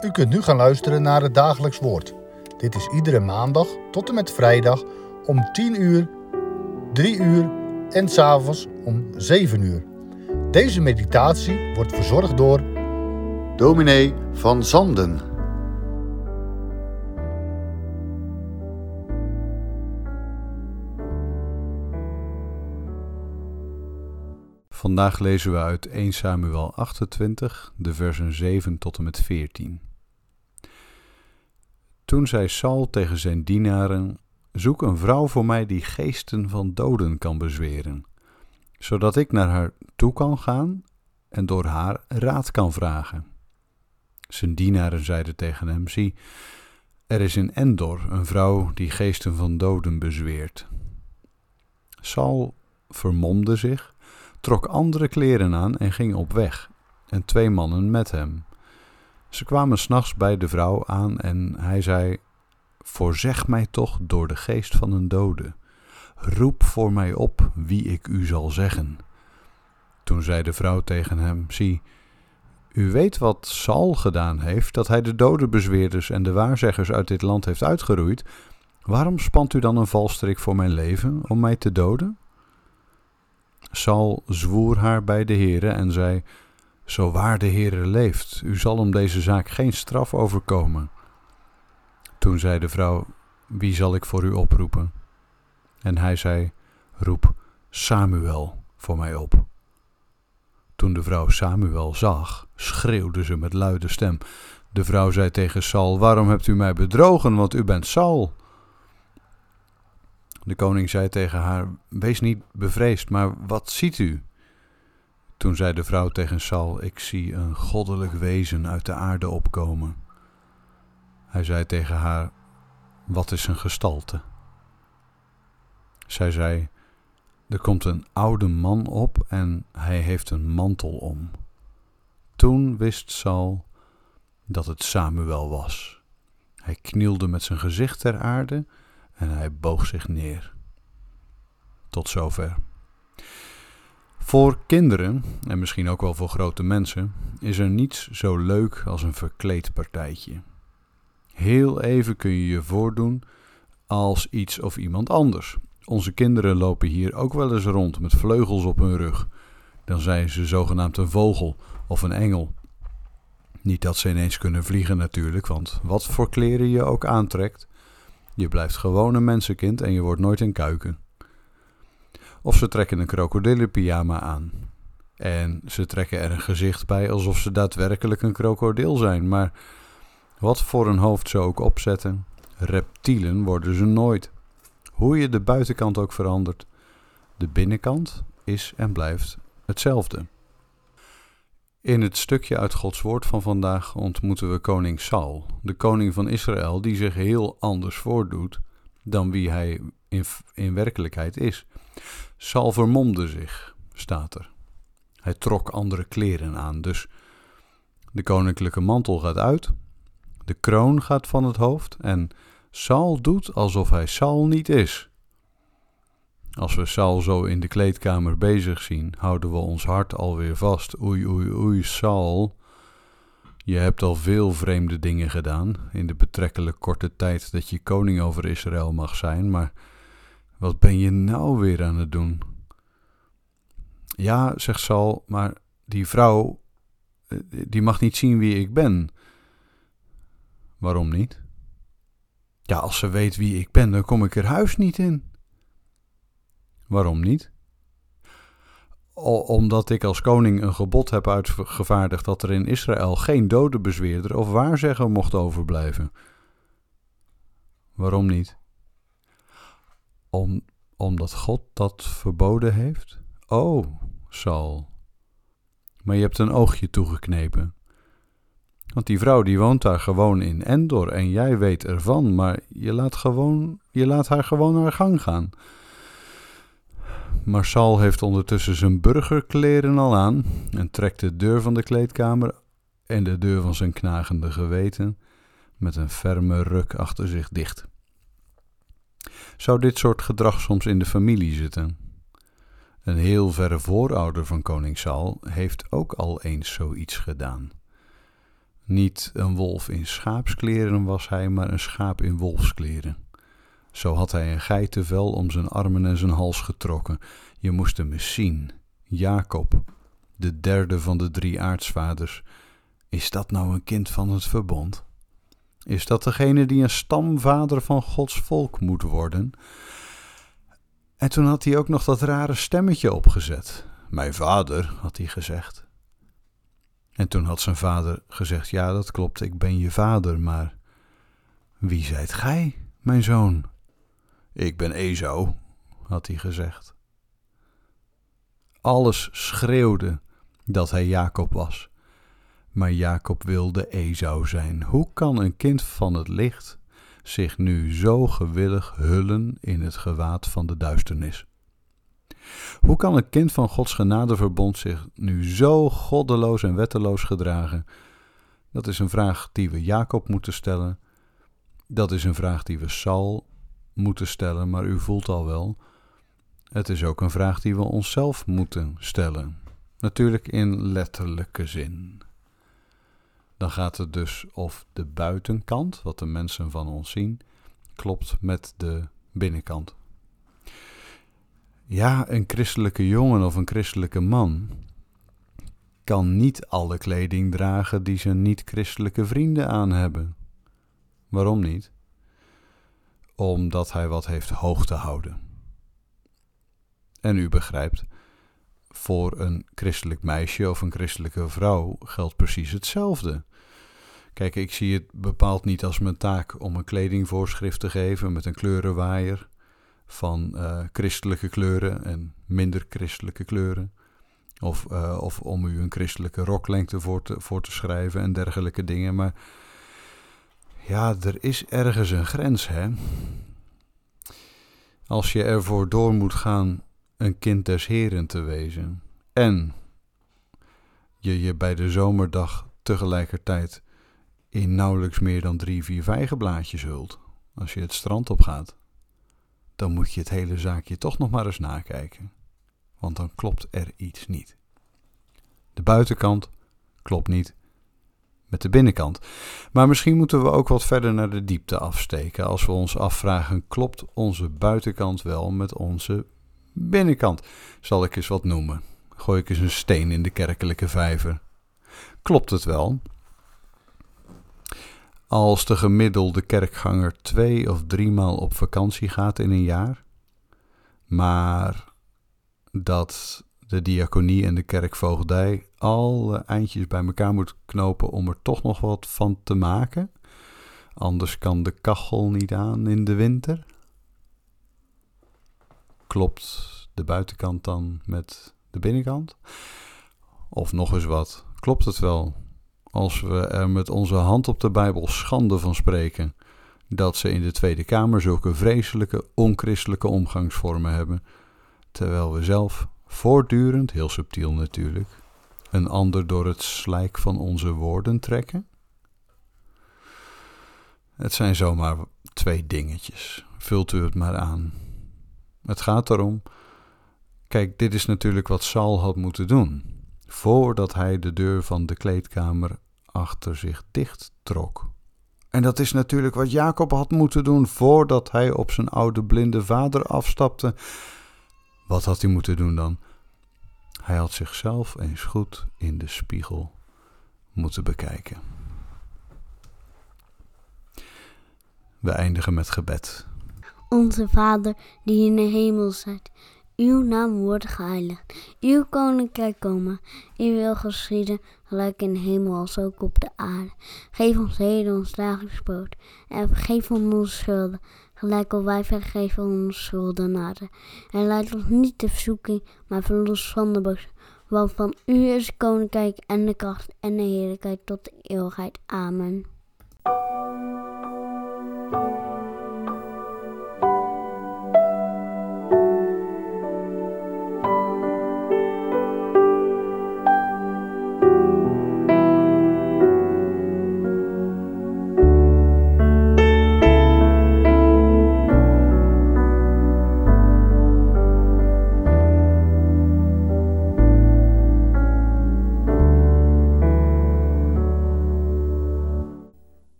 U kunt nu gaan luisteren naar het dagelijks woord. Dit is iedere maandag tot en met vrijdag om 10 uur, 3 uur en 's avonds om 7 uur. Deze meditatie wordt verzorgd door Dominee van Zanden. Vandaag lezen we uit 1 Samuel 28, de versen 7 tot en met 14. Toen zei Saul tegen zijn dienaren: zoek een vrouw voor mij die geesten van doden kan bezweren, zodat ik naar haar toe kan gaan en door haar raad kan vragen. Zijn dienaren zeiden tegen hem: zie, er is in Endor een vrouw die geesten van doden bezweert. Saul vermomde zich, trok andere kleren aan en ging op weg, en 2 mannen met hem. Ze kwamen 's nachts bij de vrouw aan en hij zei: voorzeg mij toch door de geest van een dode. Roep voor mij op wie ik u zal zeggen. Toen zei de vrouw tegen hem: zie, u weet wat Saul gedaan heeft, dat hij de dodenbezweerders en de waarzeggers uit dit land heeft uitgeroeid. Waarom spant u dan een valstrik voor mijn leven, om mij te doden? Saul zwoer haar bij de Heere en zei: zo waar de Heere leeft, u zal om deze zaak geen straf overkomen. Toen zei de vrouw: wie zal ik voor u oproepen? En hij zei: roep Samuel voor mij op. Toen de vrouw Samuel zag, schreeuwde ze met luide stem. De vrouw zei tegen Saul: waarom hebt u mij bedrogen, want u bent Saul? De koning zei tegen haar: wees niet bevreesd, maar wat ziet u? Toen zei de vrouw tegen Saul: ik zie een goddelijk wezen uit de aarde opkomen. Hij zei tegen haar: wat is een gestalte? Zij zei: er komt een oude man op en hij heeft een mantel om. Toen wist Saul dat het Samuel was. Hij knielde met zijn gezicht ter aarde en hij boog zich neer. Tot zover. Voor kinderen, en misschien ook wel voor grote mensen, is er niets zo leuk als een verkleedpartijtje. Heel even kun je je voordoen als iets of iemand anders. Onze kinderen lopen hier ook wel eens rond met vleugels op hun rug. Dan zijn ze zogenaamd een vogel of een engel. Niet dat ze ineens kunnen vliegen natuurlijk, want wat voor kleren je ook aantrekt, je blijft gewoon een mensenkind en je wordt nooit een kuiken. Of ze trekken een krokodillenpyjama aan. En ze trekken er een gezicht bij alsof ze daadwerkelijk een krokodil zijn. Maar wat voor een hoofd ze ook opzetten, reptielen worden ze nooit. Hoe je de buitenkant ook verandert, de binnenkant is en blijft hetzelfde. In het stukje uit Gods woord van vandaag ontmoeten we koning Saul, de koning van Israël, die zich heel anders voordoet dan wie hij in werkelijkheid is. Saul vermomde zich, staat er. Hij trok andere kleren aan, dus de koninklijke mantel gaat uit, de kroon gaat van het hoofd en Saul doet alsof hij Saul niet is. Als we Saul zo in de kleedkamer bezig zien, houden we ons hart alweer vast. Oei, oei, oei, Saul. Je hebt al veel vreemde dingen gedaan in de betrekkelijk korte tijd dat je koning over Israël mag zijn, maar wat ben je nou weer aan het doen? Ja, zegt Saul, maar die vrouw, die mag niet zien wie ik ben. Waarom niet? Ja, als ze weet wie ik ben, dan kom ik er huis niet in. Waarom niet? Omdat ik als koning een gebod heb uitgevaardigd dat er in Israël geen dodenbezweerder of waarzegger mocht overblijven. Waarom niet? Omdat God dat verboden heeft? Oh, Saul. Maar je hebt een oogje toegeknepen. Want die vrouw die woont daar gewoon in Endor en jij weet ervan, maar je laat haar gewoon haar gang gaan. Maar Saul heeft ondertussen zijn burgerkleren al aan en trekt de deur van de kleedkamer en de deur van zijn knagende geweten met een ferme ruk achter zich dicht. Zou dit soort gedrag soms in de familie zitten? Een heel verre voorouder van koning Saul heeft ook al eens zoiets gedaan. Niet een wolf in schaapskleren was hij, maar een schaap in wolfskleren. Zo had hij een geitenvel om zijn armen en zijn hals getrokken. Je moest hem eens zien. Jacob, de derde van de drie aartsvaders. Is dat nou een kind van het verbond? Is dat degene die een stamvader van Gods volk moet worden? En toen had hij ook nog dat rare stemmetje opgezet. Mijn vader, had hij gezegd. En toen had zijn vader gezegd, ja dat klopt, ik ben je vader, maar wie zijt gij, mijn zoon? Ik ben Esau, had hij gezegd. Alles schreeuwde dat hij Jacob was. Maar Jacob wilde Esau zijn. Hoe kan een kind van het licht zich nu zo gewillig hullen in het gewaad van de duisternis? Hoe kan een kind van Gods genadeverbond zich nu zo goddeloos en wetteloos gedragen? Dat is een vraag die we Jacob moeten stellen. Dat is een vraag die we Saul moeten stellen, maar u voelt al wel. Het is ook een vraag die we onszelf moeten stellen. Natuurlijk in letterlijke zin. Dan gaat het dus of de buitenkant, wat de mensen van ons zien, klopt met de binnenkant. Ja, een christelijke jongen of een christelijke man kan niet alle kleding dragen die zijn niet-christelijke vrienden aan hebben. Waarom niet? Omdat hij wat heeft hoog te houden. En u begrijpt, voor een christelijk meisje of een christelijke vrouw geldt precies hetzelfde. Kijk, ik zie het bepaald niet als mijn taak om een kledingvoorschrift te geven met een kleurenwaaier van christelijke kleuren en minder christelijke kleuren. Of om u een christelijke roklengte voor te schrijven en dergelijke dingen. Maar ja, er is ergens een grens, hè. Als je ervoor door moet gaan een kind des Heren te wezen en je bij de zomerdag tegelijkertijd in nauwelijks meer dan 3-4 vijgenblaadjes hult, als je het strand op gaat, dan moet je het hele zaakje toch nog maar eens nakijken. Want dan klopt er iets niet. De buitenkant klopt niet met de binnenkant. Maar misschien moeten we ook wat verder naar de diepte afsteken als we ons afvragen, klopt onze buitenkant wel met onze binnenkant? Zal ik eens wat noemen. Gooi ik eens een steen in de kerkelijke vijver. Klopt het wel? Als de gemiddelde kerkganger 2 of 3 maal op vakantie gaat in een jaar, maar dat de diaconie en de kerkvoogdij alle eindjes bij elkaar moet knopen om er toch nog wat van te maken, anders kan de kachel niet aan in de winter. Klopt de buitenkant dan met de binnenkant? Of nog eens wat, klopt het wel? Als we er met onze hand op de Bijbel schande van spreken dat ze in de Tweede Kamer zulke vreselijke, onchristelijke omgangsvormen hebben, terwijl we zelf voortdurend, heel subtiel natuurlijk, een ander door het slijk van onze woorden trekken? Het zijn zomaar 2 dingetjes. Vult u het maar aan. Het gaat erom, kijk, dit is natuurlijk wat Saul had moeten doen voordat hij de deur van de kleedkamer achter zich dicht trok. En dat is natuurlijk wat Jacob had moeten doen voordat hij op zijn oude blinde vader afstapte. Wat had hij moeten doen dan? Hij had zichzelf eens goed in de spiegel moeten bekijken. We eindigen met gebed. Onze Vader die in de hemel zijt, uw naam wordt geheiligd, uw koninkrijk komen, uw wil geschieden, gelijk in de hemel als ook op de aarde. Geef ons heden ons dagelijks brood en vergeef ons onze schulden, gelijk al wij vergeven onze schuldenaren. En leid ons niet de verzoeking, maar verlos van de boze. Want van u is het koninkrijk en de kracht en de heerlijkheid tot de eeuwigheid. Amen.